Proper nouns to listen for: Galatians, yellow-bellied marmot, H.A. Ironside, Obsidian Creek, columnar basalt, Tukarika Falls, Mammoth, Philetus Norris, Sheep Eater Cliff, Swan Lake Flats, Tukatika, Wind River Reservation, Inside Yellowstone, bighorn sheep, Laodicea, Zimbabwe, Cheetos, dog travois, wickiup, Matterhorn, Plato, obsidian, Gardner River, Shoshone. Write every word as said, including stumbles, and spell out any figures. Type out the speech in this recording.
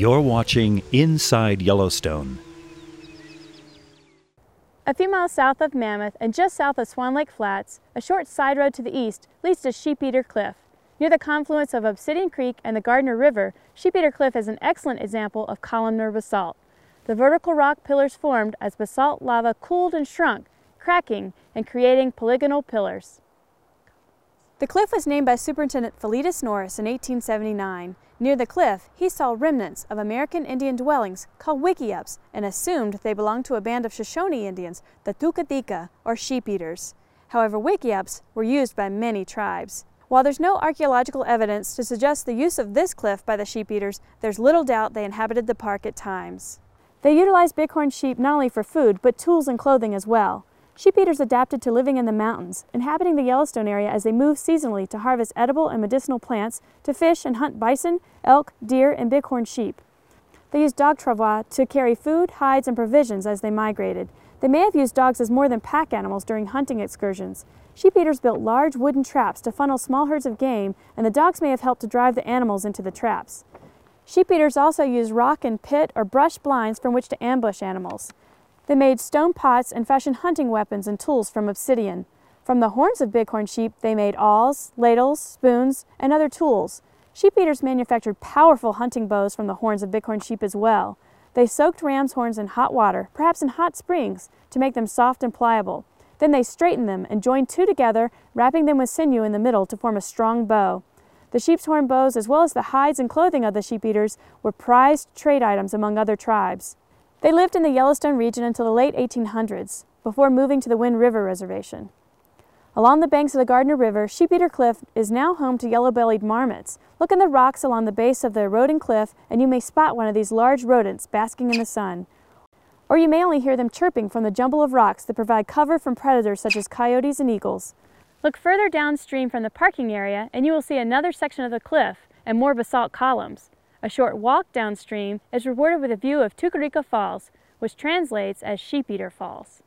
You're watching Inside Yellowstone. A few miles south of Mammoth and just south of Swan Lake Flats, a short side road to the east leads to Sheep Eater Cliff. Near the confluence of Obsidian Creek and the Gardner River, Sheep Eater Cliff is an excellent example of columnar basalt. The vertical rock pillars formed as basalt lava cooled and shrunk, cracking and creating polygonal pillars. The cliff was named by Superintendent Philetus Norris in eighteen seventy-nine. Near the cliff, he saw remnants of American Indian dwellings called wickiups and assumed they belonged to a band of Shoshone Indians, the Tukatika, or Sheep Eaters. However, wickiups were used by many tribes. While there's no archaeological evidence to suggest the use of this cliff by the Sheep Eaters, there's little doubt they inhabited the park at times. They utilized bighorn sheep not only for food, but tools and clothing as well. Sheep Eaters adapted to living in the mountains, inhabiting the Yellowstone area as they moved seasonally to harvest edible and medicinal plants, to fish and hunt bison, elk, deer, and bighorn sheep. They used dog travois to carry food, hides, and provisions as they migrated. They may have used dogs as more than pack animals during hunting excursions. Sheep Eaters built large wooden traps to funnel small herds of game, and the dogs may have helped to drive the animals into the traps. Sheep Eaters also used rock and pit or brush blinds from which to ambush animals. They made stone pots and fashioned hunting weapons and tools from obsidian. From the horns of bighorn sheep, they made awls, ladles, spoons, and other tools. Sheep Eaters manufactured powerful hunting bows from the horns of bighorn sheep as well. They soaked ram's horns in hot water, perhaps in hot springs, to make them soft and pliable. Then they straightened them and joined two together, wrapping them with sinew in the middle to form a strong bow. The sheep's horn bows, as well as the hides and clothing of the Sheep Eaters, were prized trade items among other tribes. They lived in the Yellowstone region until the late eighteen hundreds, before moving to the Wind River Reservation. Along the banks of the Gardner River, Sheep Eater Cliff is now home to yellow-bellied marmots. Look in the rocks along the base of the eroding cliff, and you may spot one of these large rodents basking in the sun. Or you may only hear them chirping from the jumble of rocks that provide cover from predators such as coyotes and eagles. Look further downstream from the parking area, and you will see another section of the cliff and more basalt columns. A short walk downstream is rewarded with a view of Tukarika Falls, which translates as Sheep Eater Falls.